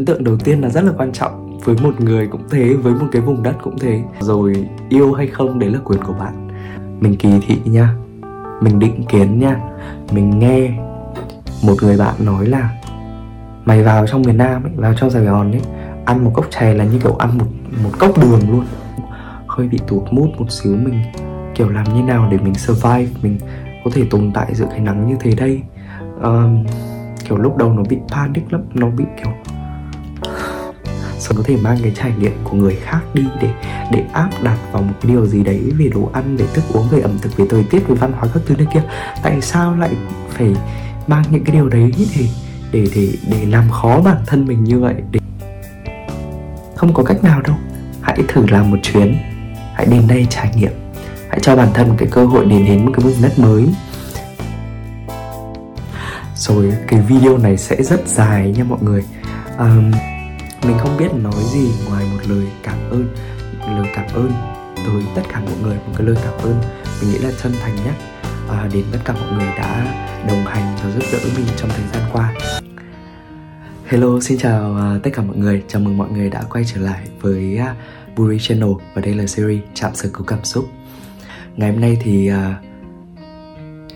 Ấn tượng đầu tiên là rất là quan trọng, với một người cũng thế, với một cái vùng đất cũng thế. Rồi yêu hay không đấy là quyền của bạn. Mình kỳ thị nha, mình định kiến nha. Mình nghe một người bạn nói là mày vào trong miền Nam ấy, vào trong Sài Gòn ấy, ăn một cốc chè là như kiểu ăn một cốc đường luôn. Hơi bị tụt mút một xíu, mình kiểu làm như nào để mình survive, mình có thể tồn tại giữa cái nắng như thế đây. Kiểu lúc đầu nó bị panic lắm, nó bị kiểu có thể mang cái trải nghiệm của người khác đi để áp đặt vào một cái điều gì đấy về đồ ăn, về thức uống, về ẩm thực, về thời tiết, về văn hóa các thứ này kia. Tại sao lại phải mang những cái điều đấy để làm khó bản thân mình như vậy? Không có cách nào đâu. Hãy thử làm một chuyến, hãy đến đây trải nghiệm, hãy cho bản thân một cái cơ hội đến đến một cái vùng đất mới. Rồi cái video này sẽ rất dài nha mọi người. Mình không biết nói gì ngoài một lời cảm ơn. Lời cảm ơn tới tất cả mọi người, một cái lời cảm ơn mình nghĩ là chân thành nhất đến tất cả mọi người đã đồng hành và giúp đỡ mình trong thời gian qua. Hello, xin chào tất cả mọi người. Chào mừng mọi người đã quay trở lại với Buri Channel. Và đây là series Trạm Sơ Cứu Cảm Xúc. Ngày hôm nay thì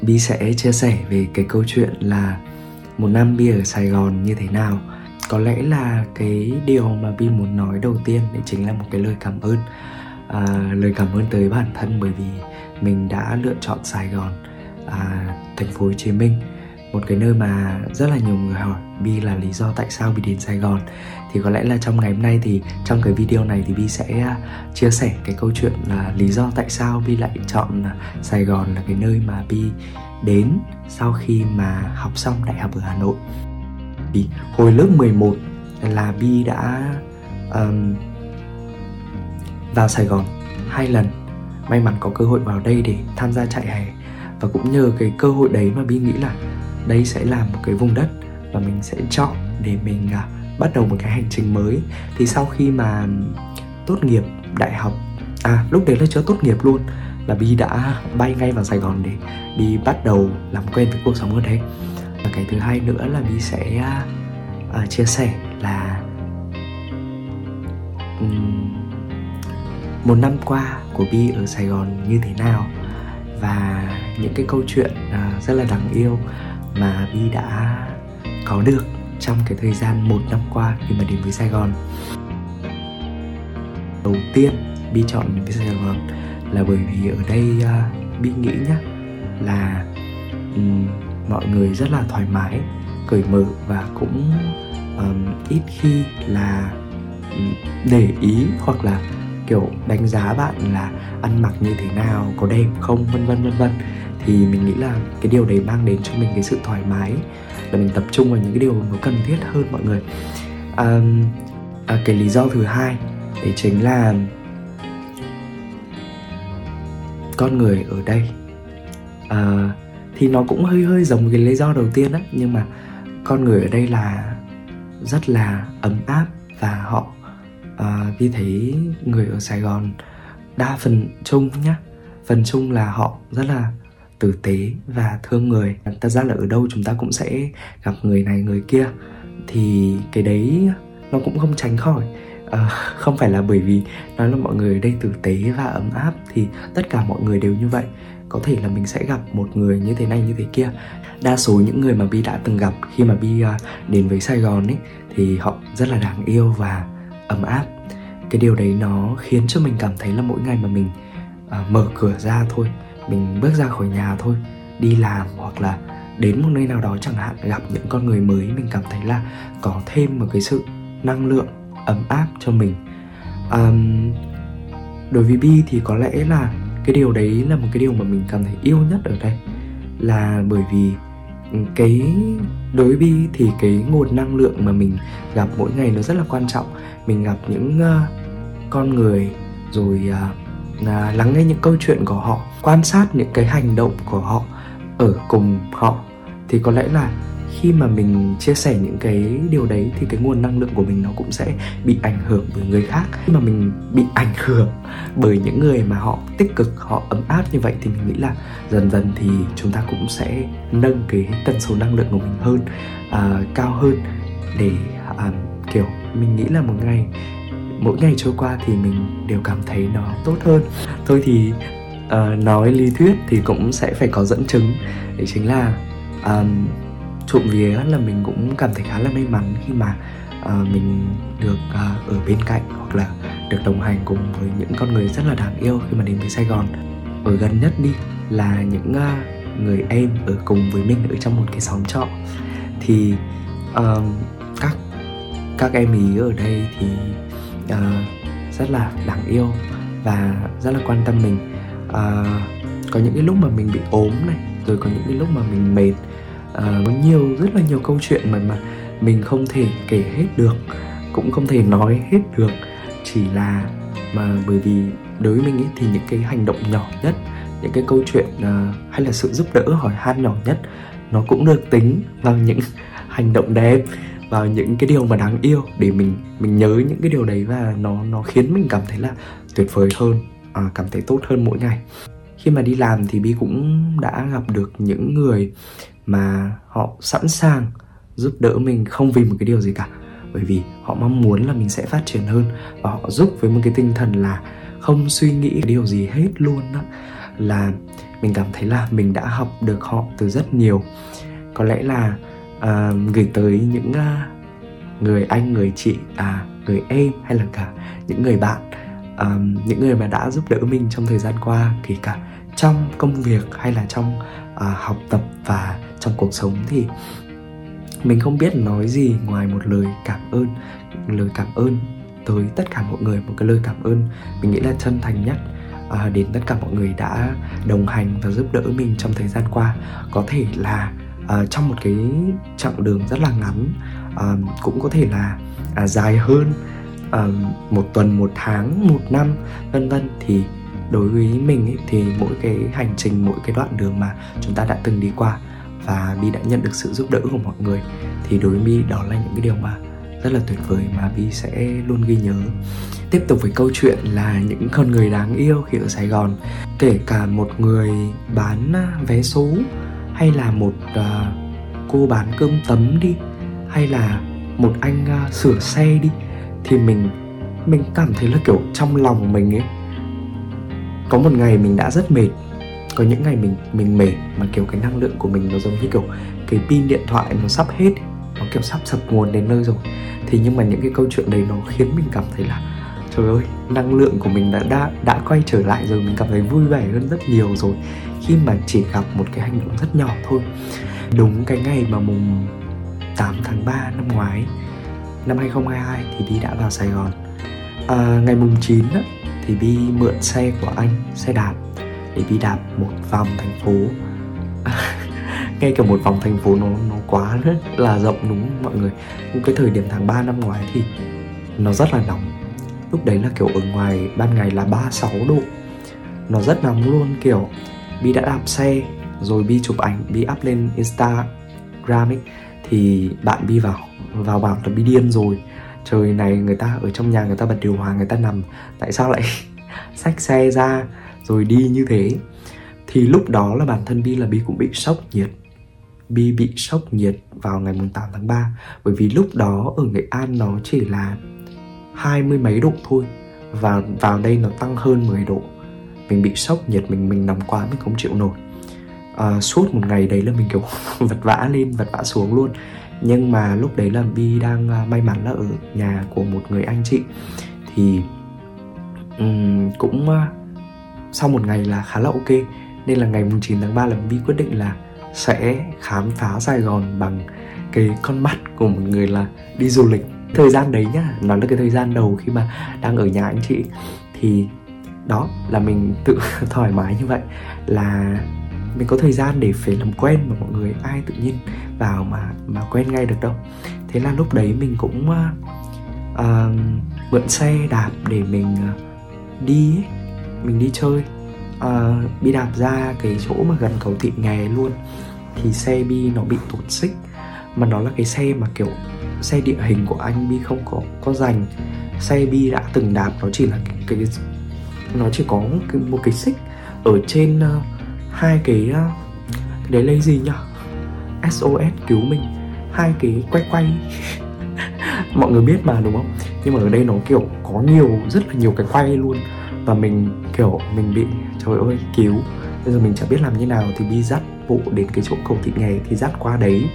Bi sẽ chia sẻ về cái câu chuyện là một năm Bi ở Sài Gòn như thế nào. Có lẽ là cái điều mà Bi muốn nói đầu tiên đấy chính là một cái lời cảm ơn. Lời cảm ơn tới bản thân, bởi vì mình đã lựa chọn Sài Gòn, thành phố Hồ Chí Minh, một cái nơi mà rất là nhiều người hỏi Bi là lý do tại sao Bi đến Sài Gòn. Thì có lẽ là trong ngày hôm nay thì trong cái video này thì Bi sẽ chia sẻ cái câu chuyện là lý do tại sao Bi lại chọn Sài Gòn là cái nơi mà Bi đến sau khi mà học xong đại học ở Hà Nội. Vì hồi lớp 11 là Bi đã vào Sài Gòn 2 lần. May mắn có cơ hội vào đây để tham gia trại hè. Và cũng nhờ cái cơ hội đấy mà Bi nghĩ là đây sẽ là một cái vùng đất và mình sẽ chọn để mình bắt đầu một cái hành trình mới. Thì sau khi mà tốt nghiệp đại học, lúc đấy là chưa tốt nghiệp luôn, là Bi đã bay ngay vào Sài Gòn để đi bắt đầu làm quen với cuộc sống ở đây. Và cái thứ hai nữa là Bi sẽ chia sẻ là một năm qua của Bi ở Sài Gòn như thế nào, và những cái câu chuyện rất là đáng yêu mà Bi đã có được trong cái thời gian 1 năm qua khi mà đến với Sài Gòn. Đầu tiên Bi chọn đến với Sài Gòn là bởi vì ở đây Bi nghĩ nhá là mọi người rất là thoải mái, cởi mở và cũng ít khi là để ý hoặc là kiểu đánh giá bạn là ăn mặc như thế nào, có đẹp không, vân vân. Thì mình nghĩ là cái điều đấy mang đến cho mình cái sự thoải mái là mình tập trung vào những cái điều nó cần thiết hơn mọi người. Cái lý do thứ hai đấy chính là con người ở đây. Thì nó cũng hơi giống cái lý do đầu tiên á, nhưng mà con người ở đây là rất là ấm áp. Và họ Vì thấy người ở Sài Gòn đa phần chung nhá, phần chung là họ rất là tử tế và thương người. Thật ra là ở đâu chúng ta cũng sẽ gặp người này người kia, thì cái đấy nó cũng không tránh khỏi. Không phải là bởi vì nói là mọi người ở đây tử tế và ấm áp thì tất cả mọi người đều như vậy. Có thể là mình sẽ gặp một người như thế này như thế kia. Đa số những người mà Bi đã từng gặp khi mà Bi đến với Sài Gòn ấy, thì họ rất là đáng yêu và ấm áp. Cái điều đấy nó khiến cho mình cảm thấy là mỗi ngày mà mình mở cửa ra thôi, mình bước ra khỏi nhà thôi, đi làm hoặc là đến một nơi nào đó chẳng hạn, gặp những con người mới, mình cảm thấy là có thêm một cái sự năng lượng ấm áp cho mình. Đối với Bi thì có lẽ là cái điều đấy là một cái điều mà mình cảm thấy yêu nhất ở đây, là bởi vì cái đối với Bi thì cái nguồn năng lượng mà mình gặp mỗi ngày nó rất là quan trọng. Mình gặp những con người, rồi lắng nghe những câu chuyện của họ, quan sát những cái hành động của họ, ở cùng họ. Thì có lẽ là khi mà mình chia sẻ những cái điều đấy thì cái nguồn năng lượng của mình nó cũng sẽ bị ảnh hưởng bởi người khác. Khi mà mình bị ảnh hưởng bởi những người mà họ tích cực, họ ấm áp như vậy, thì mình nghĩ là dần dần thì chúng ta cũng sẽ nâng cái tần số năng lượng của mình hơn, cao hơn để kiểu mình nghĩ là một ngày, mỗi ngày trôi qua thì mình đều cảm thấy nó tốt hơn. Thôi thì nói lý thuyết thì cũng sẽ phải có dẫn chứng. Đấy chính là trộm vía là mình cũng cảm thấy khá là may mắn khi mà mình được ở bên cạnh hoặc là được đồng hành cùng với những con người rất là đáng yêu khi mà đến với Sài Gòn. Ở gần nhất đi là những người em ở cùng với mình ở trong một cái xóm trọ. Thì các em ý ở đây thì rất là đáng yêu và rất là quan tâm mình. Có những cái lúc mà mình bị ốm này, rồi có những cái lúc mà mình mệt, có rất là nhiều câu chuyện mà mình không thể kể hết được, cũng không thể nói hết được. Chỉ là mà bởi vì đối với mình ấy, thì những cái hành động nhỏ nhất, những cái câu chuyện hay là sự giúp đỡ hỏi han nhỏ nhất, nó cũng được tính vào những hành động đẹp, vào những cái điều mà đáng yêu, để mình nhớ những cái điều đấy và nó khiến mình cảm thấy là tuyệt vời hơn, cảm thấy tốt hơn mỗi ngày. Khi mà đi làm thì Bi cũng đã gặp được những người mà họ sẵn sàng giúp đỡ mình không vì một cái điều gì cả, bởi vì họ mong muốn là mình sẽ phát triển hơn, và họ giúp với một cái tinh thần là không suy nghĩ điều gì hết luôn đó. Là mình cảm thấy là mình đã học được họ từ rất nhiều. Có lẽ là gửi tới những người anh, người chị, người em hay là cả những người bạn, những người mà đã giúp đỡ mình trong thời gian qua, kể cả trong công việc hay là trong học tập và trong cuộc sống, thì mình không biết nói gì ngoài một lời cảm ơn. Lời cảm ơn tới tất cả mọi người, một cái lời cảm ơn mình nghĩ là chân thành nhất đến tất cả mọi người đã đồng hành và giúp đỡ mình trong thời gian qua. Có thể là trong một cái chặng đường rất là ngắn, cũng có thể là dài hơn, một tuần, một tháng, một năm, vân vân. Thì đối với mình ấy, thì mỗi cái hành trình, mỗi cái đoạn đường mà chúng ta đã từng đi qua và Bi đã nhận được sự giúp đỡ của mọi người, thì đối với Bi đó là những cái điều mà rất là tuyệt vời mà Bi sẽ luôn ghi nhớ. Tiếp tục với câu chuyện là những con người đáng yêu khi ở Sài Gòn. Kể cả một người bán vé số, hay là một cô bán cơm tấm đi, hay là một anh sửa xe đi, thì mình cảm thấy là kiểu trong lòng mình ấy, có một ngày mình đã rất mệt, có những ngày mình mệt mà kiểu cái năng lượng của mình nó giống như kiểu cái pin điện thoại nó sắp hết, nó kiểu sắp sập nguồn đến nơi rồi. Thì nhưng mà những cái câu chuyện đấy nó khiến mình cảm thấy là trời ơi, năng lượng của mình đã quay trở lại rồi, mình cảm thấy vui vẻ hơn rất nhiều rồi, khi mà chỉ gặp một cái hành động rất nhỏ thôi. Đúng cái ngày mà mùng 8 tháng 3 năm ngoái, năm 2022, thì Bi đã vào Sài Gòn. Ngày mùng 9 đó, thì Bi mượn xe của anh, xe đạp, để Bi đạp một vòng thành phố. Ngay cả một vòng thành phố nó quá rất là rộng, đúng không mọi người? Nhưng cái thời điểm tháng 3 năm ngoái thì nó rất là nóng. Lúc đấy là kiểu ở ngoài ban ngày là 36 độ, nó rất nóng luôn. Kiểu Bi đã đạp xe rồi Bi chụp ảnh, Bi up lên Instagram ấy, thì bạn Bi vào bảo là Bi điên rồi, trời này người ta ở trong nhà người ta bật điều hòa, người ta nằm, tại sao lại xách xe ra rồi đi như thế. Thì lúc đó là bản thân Bi là Bi cũng bị sốc nhiệt. Bi bị sốc nhiệt vào ngày 8 tháng 3, bởi vì lúc đó ở Nghệ An nó chỉ là 20 mấy độ thôi, và vào đây nó tăng hơn 10 độ. Mình bị sốc nhiệt, mình nóng quá, mình không chịu nổi. Suốt một ngày đấy là mình kiểu vật vã lên, vật vã xuống luôn. Nhưng mà lúc đấy là Bi đang may mắn là ở nhà của một người anh chị. Thì cũng sau một ngày là khá là ok. Nên là ngày 9 tháng 3 là Bi quyết định là sẽ khám phá Sài Gòn bằng cái con mắt của một người là đi du lịch. Thời gian đấy nhá, nó là cái thời gian đầu khi mà đang ở nhà anh chị. Thì đó là mình tự thoải mái như vậy, là mình có thời gian để phải làm quen mà mọi người, ai tự nhiên vào mà quen ngay được đâu. Thế là lúc đấy mình cũng mượn xe đạp để mình đi chơi. Bi đạp ra cái chỗ mà gần cầu Thị Nghè luôn, thì xe Bi nó bị tụt xích, mà nó là cái xe mà kiểu xe địa hình của anh Bi không có dành. Xe Bi đã từng đạp nó chỉ là cái nó chỉ có một cái xích ở trên hai cái đấy lấy gì nhỉ? SOS cứu mình, hai cái quay mọi người biết mà đúng không? Nhưng mà ở đây nó kiểu có nhiều, rất là nhiều cái quay luôn. Và mình kiểu mình bị trời ơi cứu. Bây giờ mình chẳng biết làm như nào thì đi dắt bộ đến cái chỗ cầu Thị Nghè thì dắt qua đấy.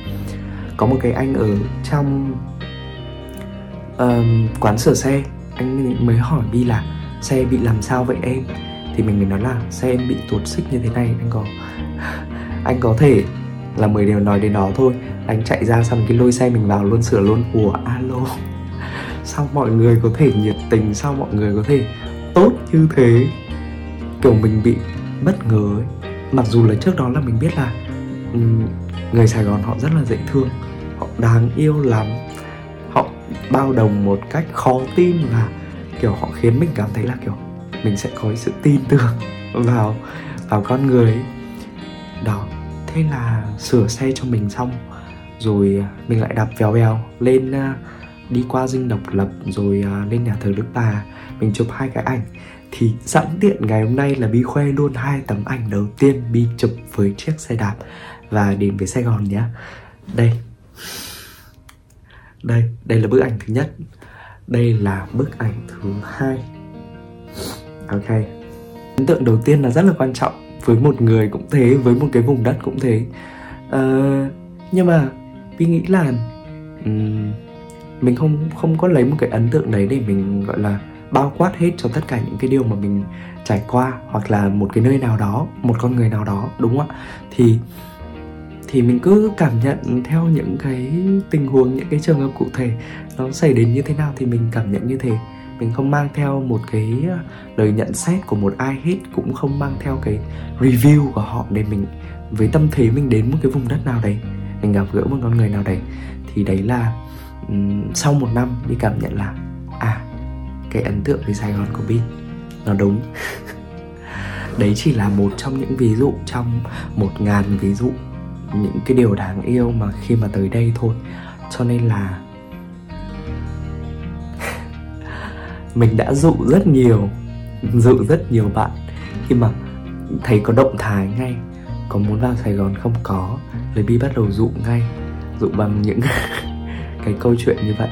Có một cái anh ở trong quán sửa xe, anh mới hỏi Bi là xe bị làm sao vậy em? Thì mình mới nói là xe em bị tuột xích như thế này. Anh có thể là 10 điều nói đến đó thôi. Anh chạy ra xong cái lôi xe mình vào luôn, sửa luôn. Ủa alo, sao mọi người có thể nhiệt tình, sao mọi người có thể tốt như thế? Kiểu mình bị bất ngờ ấy. Mặc dù là trước đó là mình biết là người Sài Gòn họ rất là dễ thương, họ đáng yêu lắm, họ bao đồng một cách khó tin. Và kiểu họ khiến mình cảm thấy là kiểu mình sẽ có sự tin tưởng vào con người ấy. Đó, thế là sửa xe cho mình xong rồi mình lại đạp vèo vèo lên, đi qua Dinh Độc Lập rồi lên nhà thờ Đức Bà. Mình chụp hai cái ảnh. Thì sẵn tiện ngày hôm nay là Bi khoe luôn hai tấm ảnh đầu tiên Bi chụp với chiếc xe đạp và đến với Sài Gòn nhé. Đây là bức ảnh thứ nhất. Đây là bức ảnh thứ hai. Ok. Ấn tượng đầu tiên là rất là quan trọng. Với một người cũng thế, với một cái vùng đất cũng thế. Nhưng mà Bi nghĩ là mình không có lấy một cái ấn tượng đấy để mình gọi là bao quát hết cho tất cả những cái điều mà mình trải qua, hoặc là một cái nơi nào đó, một con người nào đó, đúng không ạ? Thì mình cứ cảm nhận theo những cái tình huống, những cái trường hợp cụ thể nó xảy đến như thế nào thì mình cảm nhận như thế. Mình không mang theo một cái lời nhận xét của một ai hết, cũng không mang theo cái review của họ để mình với tâm thế mình đến một cái vùng đất nào đấy, mình gặp gỡ một con người nào đấy. Thì đấy là sau một năm đi cảm nhận là cái ấn tượng về Sài Gòn của Bi nó đúng. Đấy chỉ là một trong những ví dụ trong 1.000 ví dụ những cái điều đáng yêu mà khi mà tới đây thôi. Cho nên là mình đã dụ rất nhiều bạn khi mà thấy có động thái ngay, có muốn vào Sài Gòn không có, rồi Bi bắt đầu dụ ngay, dụ bằng những cái câu chuyện như vậy.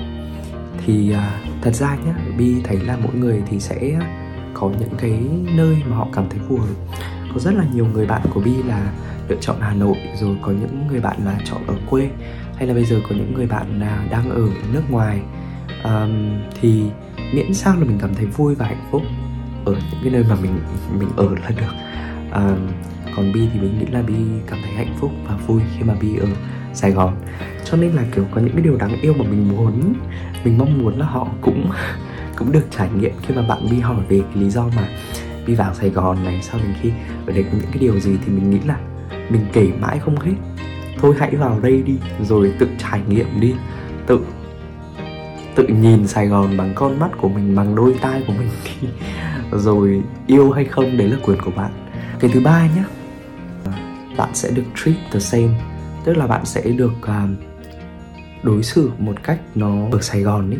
Thì thật ra nhá, Bi thấy là mỗi người thì sẽ có những cái nơi mà họ cảm thấy phù hợp. Có rất là nhiều người bạn của Bi là lựa chọn Hà Nội, rồi có những người bạn là chọn ở quê, hay là bây giờ có những người bạn là đang ở nước ngoài. Thì miễn sao là mình cảm thấy vui và hạnh phúc ở những cái nơi mà mình ở là được. Còn Bi thì mình nghĩ là Bi cảm thấy hạnh phúc và vui khi mà Bi ở Sài Gòn. Cho nên là kiểu có những cái điều đáng yêu mà mình mong muốn là họ cũng được trải nghiệm. Khi mà bạn Bi hỏi về cái lý do mà Bi vào Sài Gòn này, sau mình khi ở đây có những cái điều gì, thì mình nghĩ là mình kể mãi không hết. Thôi hãy vào đây đi, rồi tự trải nghiệm đi, tự nhìn Sài Gòn bằng con mắt của mình, bằng đôi tai của mình đi. Rồi yêu hay không đấy là quyền của bạn. Cái thứ ba nhá, bạn sẽ được treat the same, tức là bạn sẽ được đối xử một cách nó ở Sài Gòn ấy.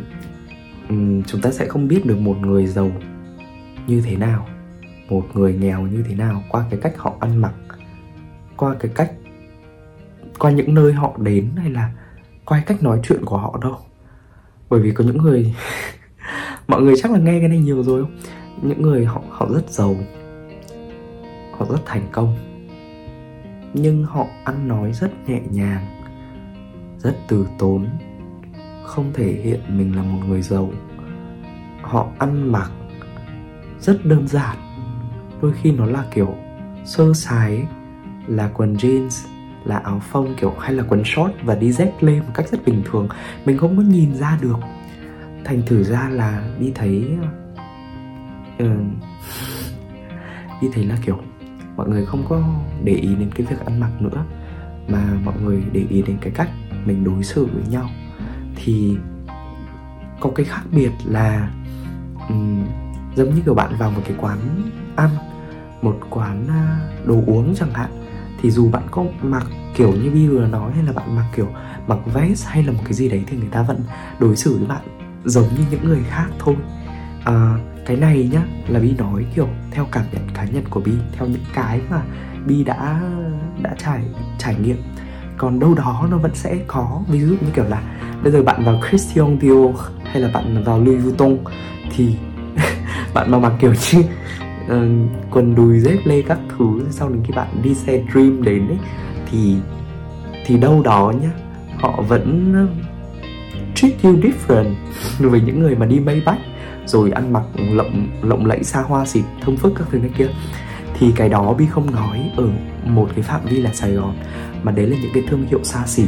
Chúng ta sẽ không biết được một người giàu như thế nào, một người nghèo như thế nào qua cái cách họ ăn mặc, qua những nơi họ đến, hay là qua cách nói chuyện của họ đâu. Bởi vì có những người mọi người chắc là nghe cái này nhiều rồi không? Những người họ rất giàu, họ rất thành công, nhưng họ ăn nói rất nhẹ nhàng, rất từ tốn, không thể hiện mình là một người giàu. Họ ăn mặc rất đơn giản, đôi khi nó là kiểu sơ sài ấy, là quần jeans, là áo phông kiểu, hay là quần short và đi dép lê một cách rất bình thường. Mình không có nhìn ra được. Thành thử ra là Bi thấy Bi thấy là kiểu mọi người không có để ý đến cái việc ăn mặc nữa, mà mọi người để ý đến cái cách mình đối xử với nhau. Thì có cái khác biệt là giống như kiểu bạn vào một cái quán ăn, một quán đồ uống chẳng hạn, thì dù bạn có mặc kiểu như Bi vừa nói, hay là bạn mặc kiểu mặc vest hay là một cái gì đấy, thì người ta vẫn đối xử với bạn giống như những người khác thôi. Cái này nhá là Bi nói kiểu theo cảm nhận cá nhân của Bi, theo những cái mà Bi đã trải nghiệm. Còn đâu đó nó vẫn sẽ có ví dụ như kiểu là Bây giờ bạn vào Christian Dior hay là bạn vào Louis Vuitton thì bạn mà mặc kiểu chứ quần đùi dép lê các thứ, sau đến khi bạn đi xe Dream đến ấy, thì đâu đó nhá, họ vẫn treat you different với những người mà đi Maybach rồi ăn mặc lộng lẫy xa hoa xịt thông phức các thứ này kia. Thì cái đó Bi không nói ở một cái phạm vi là Sài Gòn, mà đấy là những cái thương hiệu xa xỉ.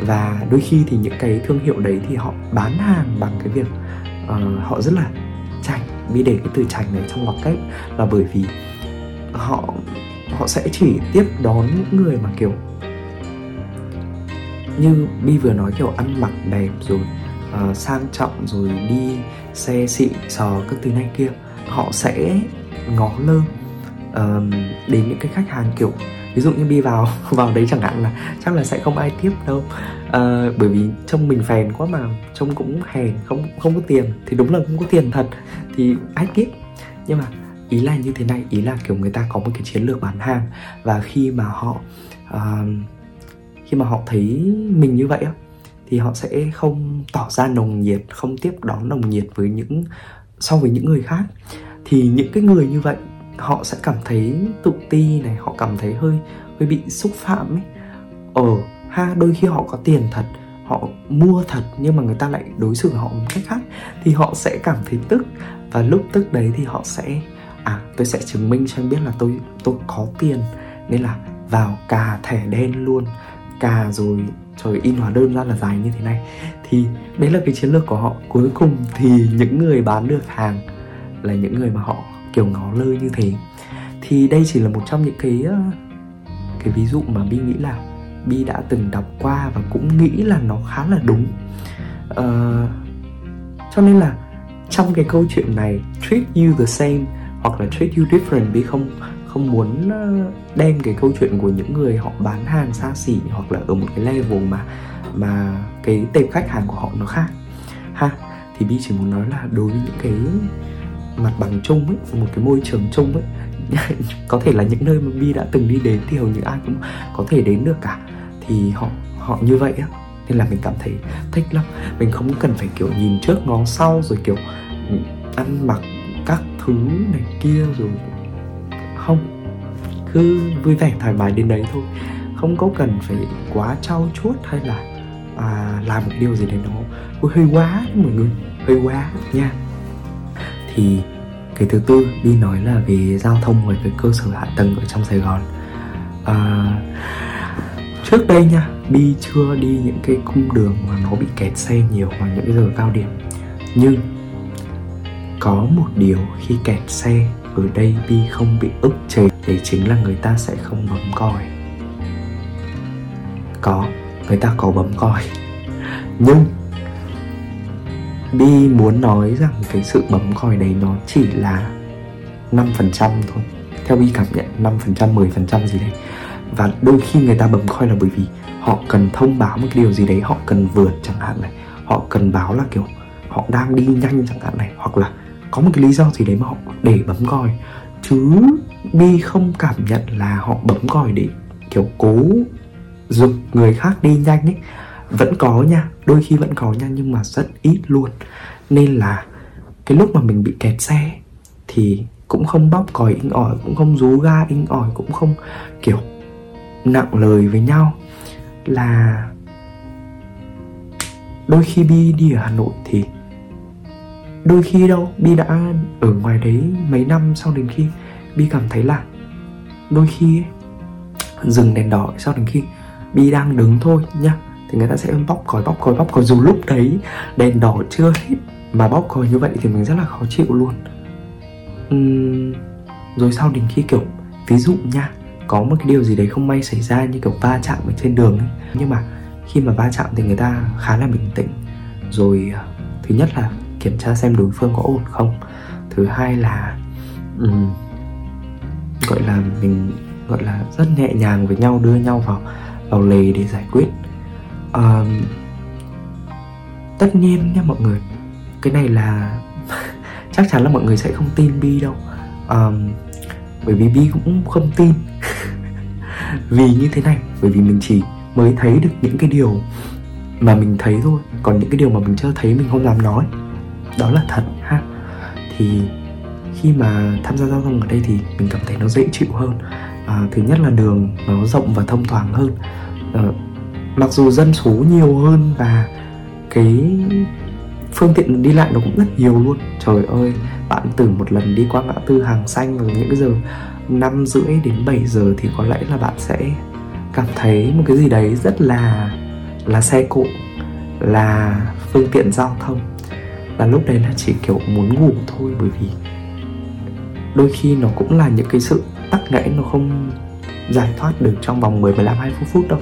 Và đôi khi thì những cái thương hiệu đấy thì họ bán hàng bằng cái việc họ rất là chảnh. Bi để cái từ chảnh này trong ngoặc kép là bởi vì họ sẽ chỉ tiếp đón những người mà kiểu như Bi vừa nói, kiểu ăn mặc đẹp rồi sang trọng rồi đi xe xịn sò các thứ này kia. Họ sẽ ngó lơ đến những cái khách hàng kiểu ví dụ như Bi vào đấy chẳng hạn, là chắc là sẽ không ai tiếp đâu, bởi vì trông mình phèn quá mà trông cũng hèn, không có tiền, thì đúng là không có tiền thật thì ai tiếp. Nhưng mà ý là như thế này, ý là kiểu người ta có một cái chiến lược bán hàng, và khi mà họ thấy mình như vậy á thì họ sẽ không tỏ ra nồng nhiệt, không tiếp đón nồng nhiệt với so với những người khác. Thì những cái người như vậy họ sẽ cảm thấy tự ti này, họ cảm thấy hơi bị xúc phạm ấy. Đôi khi họ có tiền thật, họ mua thật, nhưng mà người ta lại đối xử họ một cách khác thì họ sẽ cảm thấy tức, và lúc tức đấy thì họ sẽ tôi sẽ chứng minh cho anh biết là tôi có tiền, nên là vào cà thẻ đen luôn, cà rồi cho in hóa đơn ra là dài như thế này. Thì đấy là cái chiến lược của họ. Cuối cùng thì những người bán được hàng là những người mà họ kiểu ngó lơ như thế. Thì đây chỉ là một trong những cái ví dụ mà Bi nghĩ là Bi đã từng đọc qua và cũng nghĩ là nó khá là đúng. Cho nên là trong cái câu chuyện này, treat you the same hoặc là treat you different, Bi không muốn đem cái câu chuyện của những người họ bán hàng xa xỉ hoặc là ở một cái level mà cái tệp khách hàng của họ nó khác ha. Thì Bi chỉ muốn nói là đối với những cái mặt bằng chung ấy, một cái môi trường chung ấy có thể là những nơi mà Bi đã từng đi đến thì hầu như ai cũng có thể đến được cả, thì họ như vậy á, nên là mình cảm thấy thích lắm. Mình không cần phải kiểu nhìn trước ngó sau rồi kiểu ăn mặc các thứ này kia rồi, không, cứ vui vẻ thoải mái đến đấy thôi, không có cần phải quá trau chuốt hay là làm một điều gì đấy nó hơi quá đấy, mọi người, hơi quá nha. Thì cái thứ tư Bi nói là về giao thông và cái cơ sở hạ tầng ở trong Sài Gòn. Trước đây nha, Bi chưa đi những cái cung đường mà nó bị kẹt xe nhiều vào những cái giờ cao điểm, nhưng có một điều khi kẹt xe ở đây Bi không bị ức chế, đấy chính là người ta sẽ không bấm còi. Người ta có bấm còi, nhưng Bi muốn nói rằng cái sự bấm còi đấy nó chỉ là 5% thôi. Theo Bi cảm nhận 5%, 10% gì đấy. Và đôi khi người ta bấm còi là bởi vì họ cần thông báo một cái điều gì đấy, họ cần vượt chẳng hạn này, họ cần báo là kiểu họ đang đi nhanh chẳng hạn này, hoặc là có một cái lý do gì đấy mà họ để bấm còi. Chứ Bi không cảm nhận là họ bấm còi để kiểu cố giục người khác đi nhanh ấy. Vẫn có nha, đôi khi vẫn có nha, nhưng mà rất ít luôn. Nên là cái lúc mà mình bị kẹt xe thì cũng không bóp còi inh ỏi, cũng không rú ga inh ỏi, cũng không kiểu nặng lời với nhau. Là đôi khi Bi đi ở Hà Nội thì đôi khi đâu, Bi đã ở ngoài đấy mấy năm, sau đến khi Bi cảm thấy là đôi khi dừng đèn đỏ, sau đến khi Bi đang đứng thôi nhá, thì người ta sẽ bóp còi, dù lúc đấy đèn đỏ chưa hết mà bóp còi như vậy thì mình rất là khó chịu luôn. Rồi sau đến khi kiểu ví dụ nha, có một cái điều gì đấy không may xảy ra như kiểu va chạm ở trên đường ấy. Nhưng mà khi mà va chạm thì người ta khá là bình tĩnh. Rồi thứ nhất là kiểm tra xem đối phương có ổn không. Thứ hai là mình gọi là rất nhẹ nhàng với nhau, đưa nhau vào lề để giải quyết. Tất nhiên nha mọi người, cái này là chắc chắn là mọi người sẽ không tin Bi đâu, bởi vì Bi cũng không tin vì như thế này, bởi vì mình chỉ mới thấy được những cái điều mà mình thấy thôi, còn những cái điều mà mình chưa thấy mình không dám nói, đó là thật ha. Thì khi mà tham gia giao thông ở đây thì mình cảm thấy nó dễ chịu hơn. Thứ nhất là đường nó rộng và thông thoáng hơn, mặc dù dân số nhiều hơn và cái phương tiện đi lại nó cũng rất nhiều luôn. Trời ơi, bạn tưởng một lần đi qua ngã tư Hàng Xanh vào những cái giờ 5:30 đến 7 giờ thì có lẽ là bạn sẽ cảm thấy một cái gì đấy rất là xe cộ, là phương tiện giao thông. Và lúc đấy là chỉ kiểu muốn ngủ thôi, bởi vì đôi khi nó cũng là những cái sự tắc nghẽn nó không giải thoát được trong vòng 10, 15, 20 phút đâu.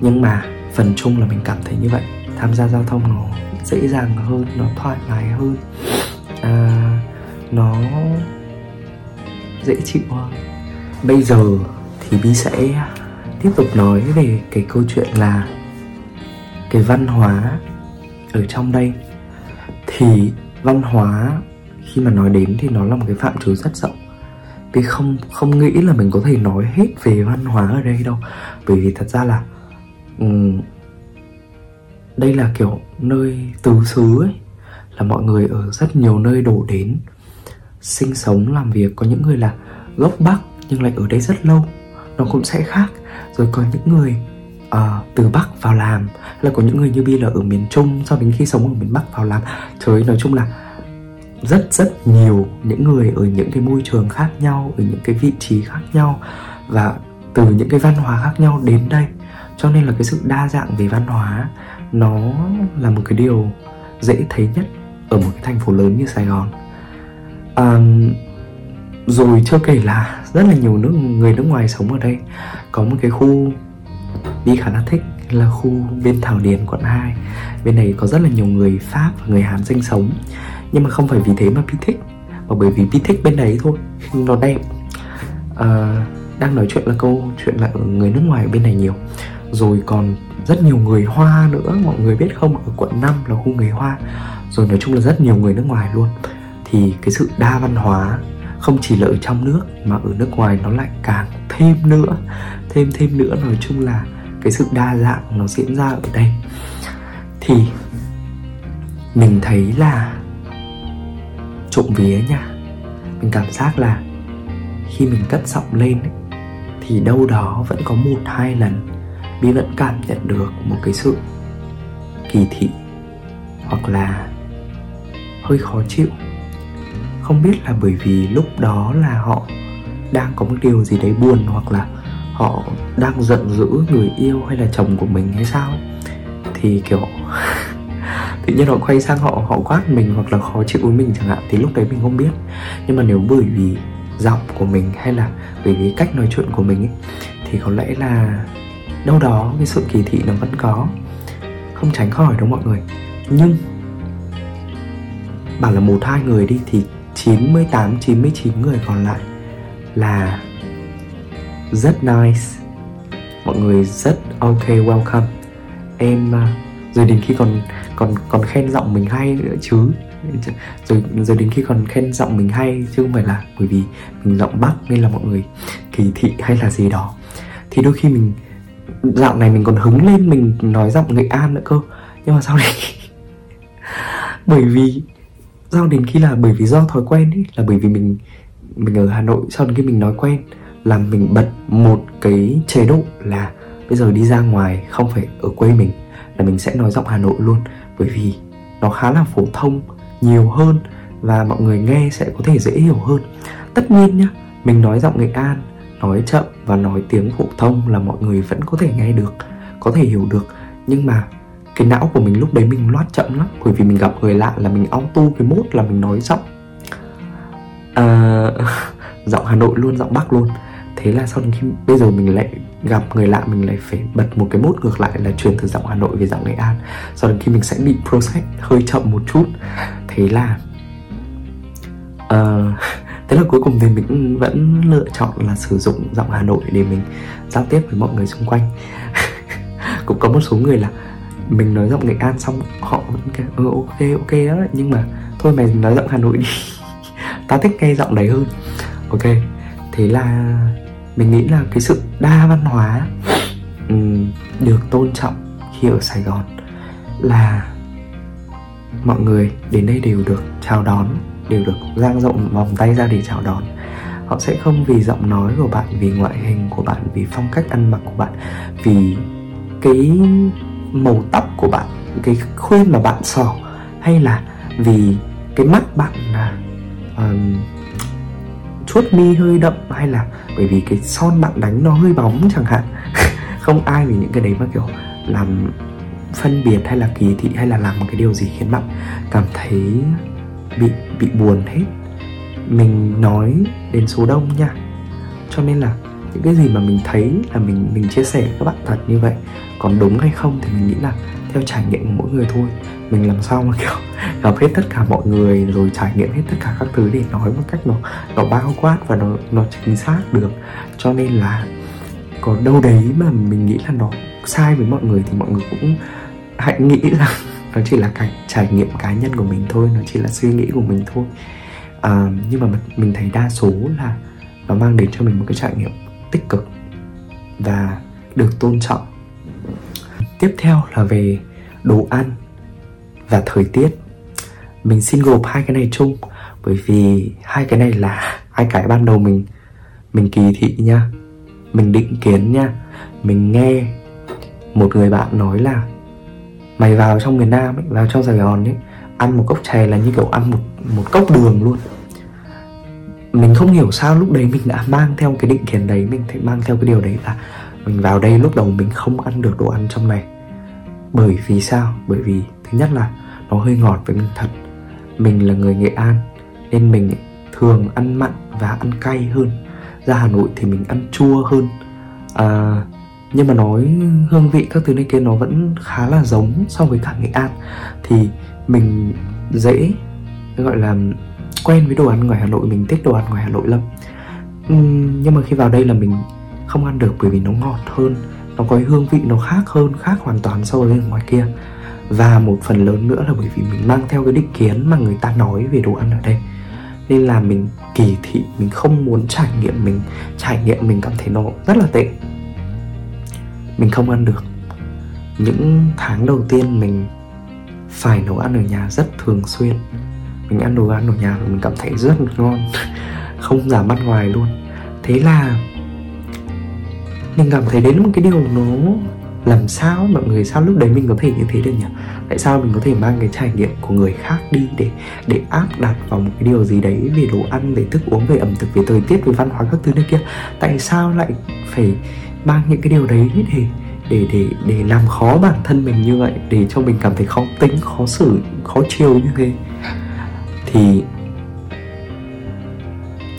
Nhưng mà phần chung là mình cảm thấy như vậy, tham gia giao thông nó dễ dàng hơn, nó thoải mái hơn, nó dễ chịu hơn. Bây giờ thì Bi sẽ tiếp tục nói về cái câu chuyện là cái văn hóa ở trong đây. Thì văn hóa khi mà nói đến thì nó là một cái phạm trù rất rộng. Bi không nghĩ là mình có thể nói hết về văn hóa ở đây đâu, bởi vì thật ra là đây là kiểu nơi tứ xứ ấy, là mọi người ở rất nhiều nơi đổ đến sinh sống, làm việc. Có những người là gốc Bắc nhưng lại ở đây rất lâu, nó cũng sẽ khác. Rồi có những người từ Bắc vào làm, là có những người như Bi là ở miền Trung, sau đến khi sống ở miền Bắc vào làm. Trời ơi, nói chung là rất nhiều những người ở những cái môi trường khác nhau, ở những cái vị trí khác nhau và từ những cái văn hóa khác nhau đến đây. Cho nên là cái sự đa dạng về văn hóa nó là một cái điều dễ thấy nhất ở một cái thành phố lớn như Sài Gòn. Rồi chưa kể là rất là nhiều người nước ngoài sống ở đây. Có một cái khu Bi khá là thích là khu bên Thảo Điền, quận 2. Bên này có rất là nhiều người Pháp và người Hàn sinh sống. Nhưng mà không phải vì thế mà Bi thích, mà bởi vì Bi thích bên đấy thôi, nó đẹp. Đang nói chuyện là câu chuyện là người nước ngoài ở bên này nhiều. Rồi còn rất nhiều người Hoa nữa, mọi người biết không, ở quận 5 là khu người Hoa. Rồi nói chung là rất nhiều người nước ngoài luôn. Thì cái sự đa văn hóa không chỉ là ở trong nước mà ở nước ngoài nó lại càng thêm nữa. Nói chung là cái sự đa dạng nó diễn ra ở đây. Thì mình thấy là trộm vía nha, mình cảm giác là khi mình cất giọng lên ấy, thì đâu đó vẫn có 1-2 lần Bi vẫn cảm nhận được một cái sự kỳ thị hoặc là hơi khó chịu. Không biết là bởi vì lúc đó là họ đang có một điều gì đấy buồn, hoặc là họ đang giận dữ người yêu hay là chồng của mình hay sao. Thì kiểu tự nhiên họ quay sang họ quát mình hoặc là khó chịu với mình chẳng hạn. Thì lúc đấy mình không biết. Nhưng mà nếu bởi vì giọng của mình hay là bởi vì cách nói chuyện của mình ấy, thì có lẽ là đâu đó cái sự kỳ thị nó vẫn có, không tránh khỏi đâu mọi người. Nhưng bảo là 1-2 người đi thì 98-99 người còn lại là rất nice, mọi người rất ok, welcome em. Rồi đến khi còn khen giọng mình hay nữa chứ. Rồi đến khi còn khen giọng mình hay chứ không phải là bởi vì mình giọng Bắc nên là mọi người kỳ thị hay là gì đó. Thì đôi khi mình dạo này mình còn hứng lên mình nói giọng Nghệ An nữa cơ. Nhưng mà sau đấy bởi vì do thói quen ấy, là bởi vì mình ở Hà Nội, sau đến khi mình nói quen là mình bật một cái chế độ là bây giờ đi ra ngoài không phải ở quê mình là mình sẽ nói giọng Hà Nội luôn, bởi vì nó khá là phổ thông nhiều hơn và mọi người nghe sẽ có thể dễ hiểu hơn. Tất nhiên nhá, mình nói giọng Nghệ An, nói chậm và nói tiếng phổ thông là mọi người vẫn có thể nghe được, có thể hiểu được. Nhưng mà cái não của mình lúc đấy mình loát chậm lắm, bởi vì mình gặp người lạ là mình auto cái mốt là mình nói giọng Hà Nội luôn, giọng Bắc luôn. Thế là sau khi bây giờ mình lại gặp người lạ mình lại phải bật một cái mốt ngược lại là chuyển từ giọng Hà Nội về giọng Nghệ An. Sau đó khi mình sẽ bị process hơi chậm một chút. Thế là cuối cùng thì mình vẫn lựa chọn là sử dụng giọng Hà Nội để mình giao tiếp với mọi người xung quanh. Cũng có một số người là mình nói giọng Nghệ An xong họ vẫn ok đó, nhưng mà thôi mày nói giọng Hà Nội đi, tao thích nghe giọng đấy hơn. Ok, thế là mình nghĩ là cái sự đa văn hóa được tôn trọng khi ở Sài Gòn là mọi người đến đây đều được chào đón, đều được dang rộng vòng tay ra để chào đón. Họ sẽ không vì giọng nói của bạn, vì ngoại hình của bạn, vì phong cách ăn mặc của bạn, vì cái màu tóc của bạn, cái khuyên mà bạn xỏ, hay là vì cái mắt bạn chuốt mi hơi đậm, hay là bởi vì cái son bạn đánh nó hơi bóng chẳng hạn. Không ai vì những cái đấy mà kiểu làm phân biệt hay là kỳ thị, hay là làm một cái điều gì khiến bạn cảm thấy bị buồn hết. Mình nói đến số đông nha. Cho nên là những cái gì mà mình thấy là mình chia sẻ các bạn thật như vậy. Còn đúng hay không thì mình nghĩ là theo trải nghiệm của mỗi người thôi. Mình làm sao mà kiểu gặp hết tất cả mọi người rồi trải nghiệm hết tất cả các thứ để nói một cách nó bao quát và nó chính xác được. Cho nên là có đâu đấy mà mình nghĩ là nó sai với mọi người thì mọi người cũng hãy nghĩ là nó chỉ là cái trải nghiệm cá nhân của mình thôi, nó chỉ là suy nghĩ của mình thôi. Nhưng mà mình thấy đa số là nó mang đến cho mình một cái trải nghiệm tích cực và được tôn trọng. Tiếp theo là về đồ ăn và thời tiết. Mình xin gộp hai cái này chung, bởi vì hai cái này là hai cái ban đầu mình kỳ thị nha, mình định kiến nha. Mình nghe một người bạn nói là mày vào trong miền Nam ấy, vào trong Sài Gòn ấy, ăn một cốc chè là như kiểu ăn một cốc đường luôn. Mình không hiểu sao lúc đấy mình đã mang theo cái định kiến đấy, mình mang theo cái điều đấy là mình vào đây lúc đầu mình không ăn được đồ ăn trong này. Bởi vì sao? Bởi vì thứ nhất là nó hơi ngọt với mình thật. Mình là người Nghệ An nên mình thường ăn mặn và ăn cay hơn. Ra Hà Nội thì mình ăn chua hơn. Nhưng mà nói hương vị các thứ này kia nó vẫn khá là giống so với cả Nghệ An. Thì mình dễ gọi là quen với đồ ăn ngoài Hà Nội, mình thích đồ ăn ngoài Hà Nội lắm. Nhưng mà khi vào đây là mình không ăn được bởi vì nó ngọt hơn, nó có hương vị nó khác hơn, khác hoàn toàn so với ngoài kia. Và một phần lớn nữa là bởi vì mình mang theo cái định kiến mà người ta nói về đồ ăn ở đây, nên là mình kỳ thị, mình không muốn trải nghiệm. Mình trải nghiệm mình cảm thấy nó rất là tệ. Mình không ăn được. Những tháng đầu tiên mình phải nấu ăn ở nhà rất thường xuyên. Mình ăn đồ ăn ở nhà và mình cảm thấy rất ngon, không dám ăn ngoài luôn. Thế là mình cảm thấy đến một cái điều nó làm sao mọi người, sao lúc đấy mình có thể như thế được nhỉ? Tại sao mình có thể mang cái trải nghiệm của người khác đi để áp đặt vào một cái điều gì đấy về đồ ăn, về thức uống, về ẩm thực, về thời tiết, về văn hóa các thứ này kia? Tại sao lại phải mang những cái điều đấy để làm khó bản thân mình như vậy, để cho mình cảm thấy khó tính, khó xử, khó chịu như thế? Thì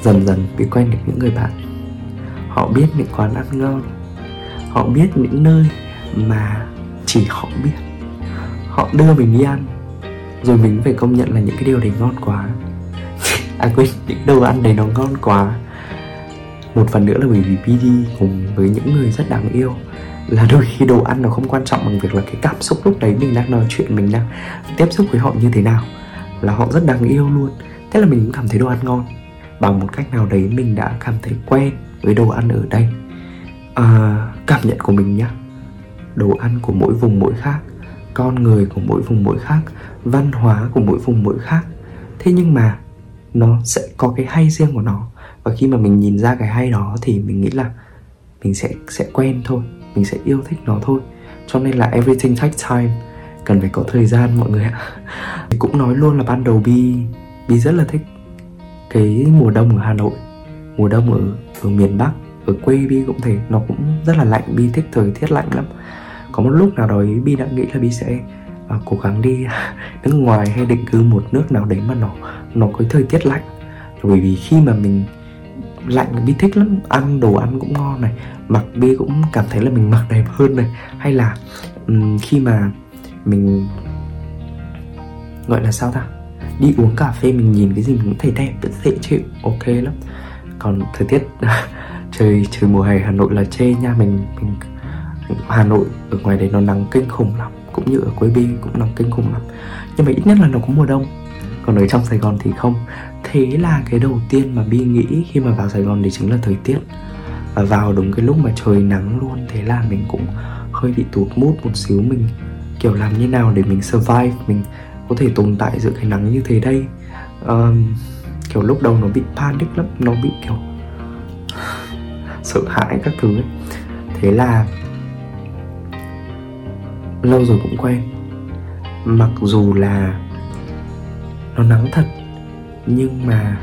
dần dần bị quen được những người bạn, họ biết những quán ăn ngon, họ biết những nơi mà chỉ họ biết, họ đưa mình đi ăn, rồi mình phải công nhận là những cái điều đấy ngon quá. Những đồ ăn đấy nó ngon quá. Một phần nữa là bởi vì đi cùng với những người rất đáng yêu, là đôi khi đồ ăn nó không quan trọng bằng việc là cái cảm xúc lúc đấy mình đang nói chuyện, mình đang tiếp xúc với họ như thế nào, là họ rất đáng yêu luôn. Thế là mình cũng cảm thấy đồ ăn ngon. Bằng một cách nào đấy mình đã cảm thấy quen với đồ ăn ở đây. Cảm nhận của mình nhá, đồ ăn của mỗi vùng mỗi khác, con người của mỗi vùng mỗi khác, văn hóa của mỗi vùng mỗi khác. Thế nhưng mà nó sẽ có cái hay riêng của nó. Và khi mà mình nhìn ra cái hay đó thì mình nghĩ là mình sẽ quen thôi, mình sẽ yêu thích nó thôi. Cho nên là everything takes time, cần phải có thời gian mọi người ạ. Mình cũng nói luôn là ban đầu Bi rất là thích cái mùa đông ở Hà Nội, mùa đông ở miền Bắc. Ở quê Bi cũng thế, nó cũng rất là lạnh, Bi thích thời tiết lạnh lắm. Có một lúc nào đó Bi đã nghĩ là Bi sẽ cố gắng đi nước ngoài hay định cư một nước nào đấy mà nó có thời tiết lạnh. Bởi vì khi mà mình lạnh Bi thích lắm, ăn đồ ăn cũng ngon này, mặc Bi cũng cảm thấy là mình mặc đẹp hơn này, hay là khi mà mình gọi là sao ta, đi uống cà phê mình nhìn cái gì mình cũng thấy đẹp, rất dễ chịu, ok lắm. Còn thời tiết trời mùa hè Hà Nội là chê nha. Mình Hà Nội ở ngoài đấy nó nắng kinh khủng lắm, cũng như ở quê Bi cũng nắng kinh khủng lắm, nhưng mà ít nhất là nó có mùa đông. Còn ở trong Sài Gòn thì không. Thế là cái đầu tiên mà Bi nghĩ khi mà vào Sài Gòn thì chính là thời tiết. Và vào đúng cái lúc mà trời nắng luôn. Thế là mình cũng hơi bị tụt mood một xíu. Mình kiểu làm như nào để mình survive, mình có thể tồn tại giữa cái nắng như thế đây. Kiểu lúc đầu nó bị panic lắm, nó bị kiểu sợ hãi các thứ ấy. Thế là lâu rồi cũng quen. Mặc dù là nó nắng thật, nhưng mà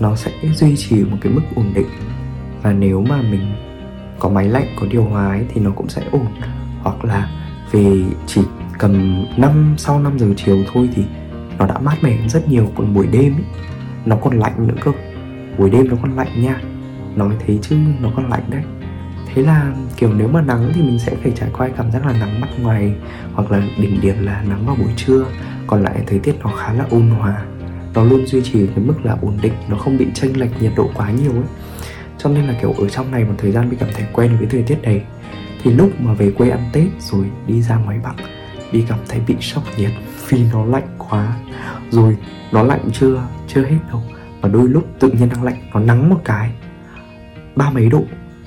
nó sẽ duy trì một cái mức ổn định. Và nếu mà mình có máy lạnh, có điều hòa ấy, thì nó cũng sẽ ổn. Hoặc là về chỉ cầm sau 5 giờ chiều thôi thì nó đã mát mẻ rất nhiều. Còn buổi đêm ấy, nó còn lạnh nữa cơ. Buổi đêm nó còn lạnh nha. Nói thế chứ nó còn lạnh đấy. Thế là kiểu nếu mà nắng thì mình sẽ phải trải qua cảm giác là nắng mặt ngoài, hoặc là đỉnh điểm là nắng vào buổi trưa. Còn lại thời tiết nó khá là ôn hòa, nó luôn duy trì cái mức là ổn định, nó không bị chênh lệch nhiệt độ quá nhiều ấy. Cho nên là kiểu ở trong này một thời gian mình cảm thấy quen với thời tiết này. Thì lúc mà về quê ăn Tết rồi đi ra ngoài Bắc đi cảm thấy bị sốc nhiệt vì nó lạnh quá. Rồi nó lạnh chưa hết đâu, mà đôi lúc tự nhiên đang lạnh, nó nắng một cái 30 mấy độ,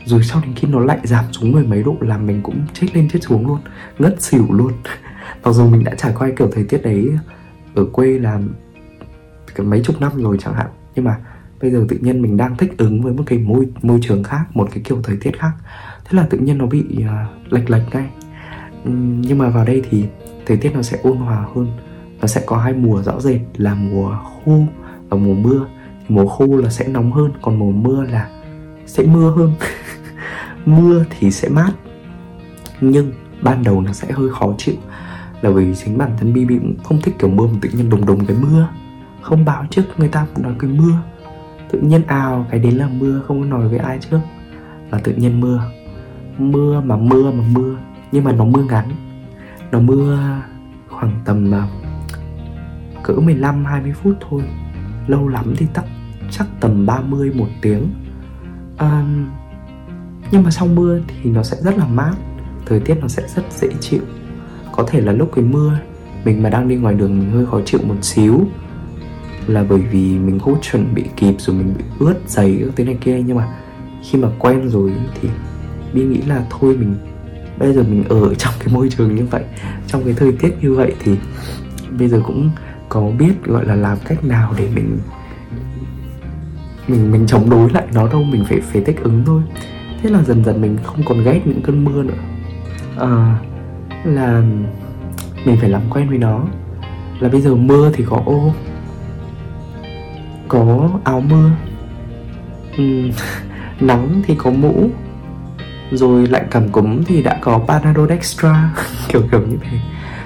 rồi sau đến khi nó lại giảm xuống 10 mấy độ là mình cũng chết lên chết xuống luôn, ngất xỉu luôn. Mặc dù mình đã trải qua kiểu thời tiết đấy ở quê là mấy chục năm rồi chẳng hạn, nhưng mà bây giờ tự nhiên mình đang thích ứng với một cái môi trường khác, một cái kiểu thời tiết khác. Thế là tự nhiên nó bị lệch ngay. Nhưng mà vào đây thì thời tiết nó sẽ ôn hòa hơn. Nó sẽ có hai mùa rõ rệt là mùa khô và mùa mưa. Thì mùa khô là sẽ nóng hơn, còn mùa mưa là sẽ mưa hơn. Mưa thì sẽ mát, nhưng ban đầu nó sẽ hơi khó chịu. Là vì chính bản thân Bibi cũng không thích kiểu mưa mà tự nhiên đùng cái mưa. Không báo trước, người ta cũng nói cái mưa. Tự nhiên ào cái đến là mưa, không có nói với ai trước. Là tự nhiên mưa. Nhưng mà nó mưa ngắn. Nó mưa khoảng tầm cỡ 15-20 phút thôi. Lâu lắm thì chắc tầm 30 một tiếng. Nhưng mà sau mưa thì nó sẽ rất là mát. Thời tiết nó sẽ rất dễ chịu. Có thể là lúc cái mưa mình mà đang đi ngoài đường mình hơi khó chịu một xíu, là bởi vì mình không chuẩn bị kịp, rồi mình bị ướt giày các thứ này kia. Nhưng mà khi mà quen rồi thì Bi nghĩ là thôi mình bây giờ mình ở trong cái môi trường như vậy, trong cái thời tiết như vậy, thì bây giờ cũng có biết gọi là làm cách nào để mình chống đối lại nó đâu. Mình phải thích ứng thôi. Thế là dần mình không còn ghét những cơn mưa nữa. Là mình phải làm quen với nó. Là bây giờ mưa thì có ô, có áo mưa, nắng thì có mũ, rồi lạnh cảm cúm thì đã có Panadol Extra. kiểu như thế.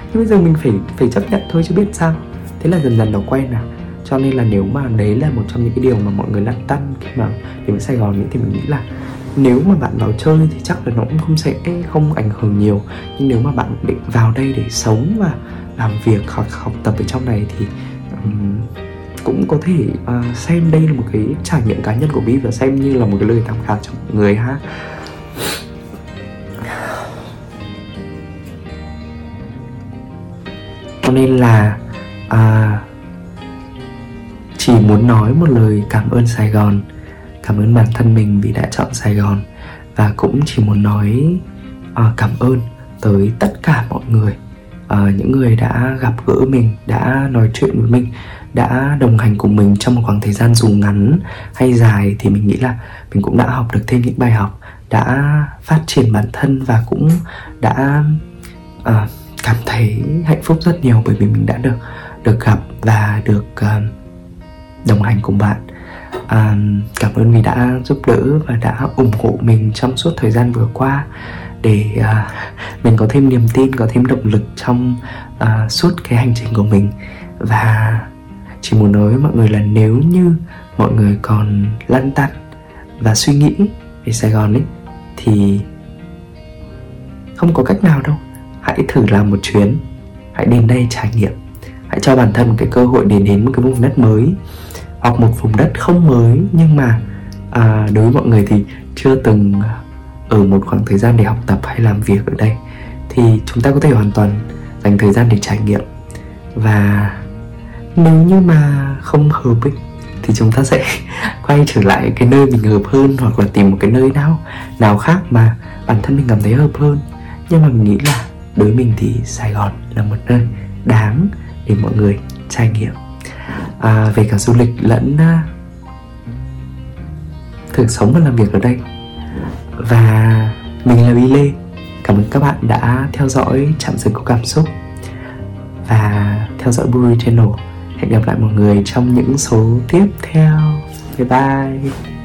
Nhưng bây giờ mình phải chấp nhận thôi chứ biết sao. Thế là dần nó quen à. Cho nên là nếu mà đấy là một trong những cái điều mà mọi người lăn tăn khi mà đến Sài Gòn ấy, thì mình nghĩ là nếu mà bạn vào chơi thì chắc là nó cũng không ảnh hưởng nhiều. Nhưng nếu mà bạn định vào đây để sống và làm việc hoặc học tập ở trong này thì cũng có thể xem đây là một cái trải nghiệm cá nhân của Bi và xem như là một cái lời tham khảo cho mọi người ha. Cho nên là chỉ muốn nói một lời cảm ơn Sài Gòn, cảm ơn bản thân mình vì đã chọn Sài Gòn. Và cũng chỉ muốn nói cảm ơn tới tất cả mọi người, những người đã gặp gỡ mình, đã nói chuyện với mình, đã đồng hành cùng mình trong một khoảng thời gian dù ngắn hay dài. Thì mình nghĩ là mình cũng đã học được thêm những bài học, đã phát triển bản thân và cũng đã cảm thấy hạnh phúc rất nhiều, bởi vì mình đã được gặp và được đồng hành cùng bạn. Cảm ơn vì đã giúp đỡ và đã ủng hộ mình trong suốt thời gian vừa qua, để mình có thêm niềm tin, có thêm động lực trong suốt cái hành trình của mình. Và chỉ muốn nói với mọi người là nếu như mọi người còn lăn tăn và suy nghĩ về Sài Gòn ấy, thì không có cách nào đâu. Hãy thử làm một chuyến, hãy đến đây trải nghiệm, hãy cho bản thân một cái cơ hội để đến một cái vùng đất mới, hoặc một vùng đất không mới nhưng mà đối với mọi người thì chưa từng ở một khoảng thời gian để học tập hay làm việc ở đây, thì chúng ta có thể hoàn toàn dành thời gian để trải nghiệm. Và nếu như mà không hợp ấy, thì chúng ta sẽ quay trở lại cái nơi mình hợp hơn, hoặc là tìm một cái nơi nào khác mà bản thân mình cảm thấy hợp hơn. Nhưng mà mình nghĩ là đối mình thì Sài Gòn là một nơi đáng để mọi người trải nghiệm về cả du lịch lẫn thực sống và làm việc ở đây. Và mình là Bi Lê. Cảm ơn các bạn đã theo dõi Trạm Dừng Có Cảm Xúc và theo dõi Buri Channel. Hẹn gặp lại mọi người trong những số tiếp theo. Bye bye.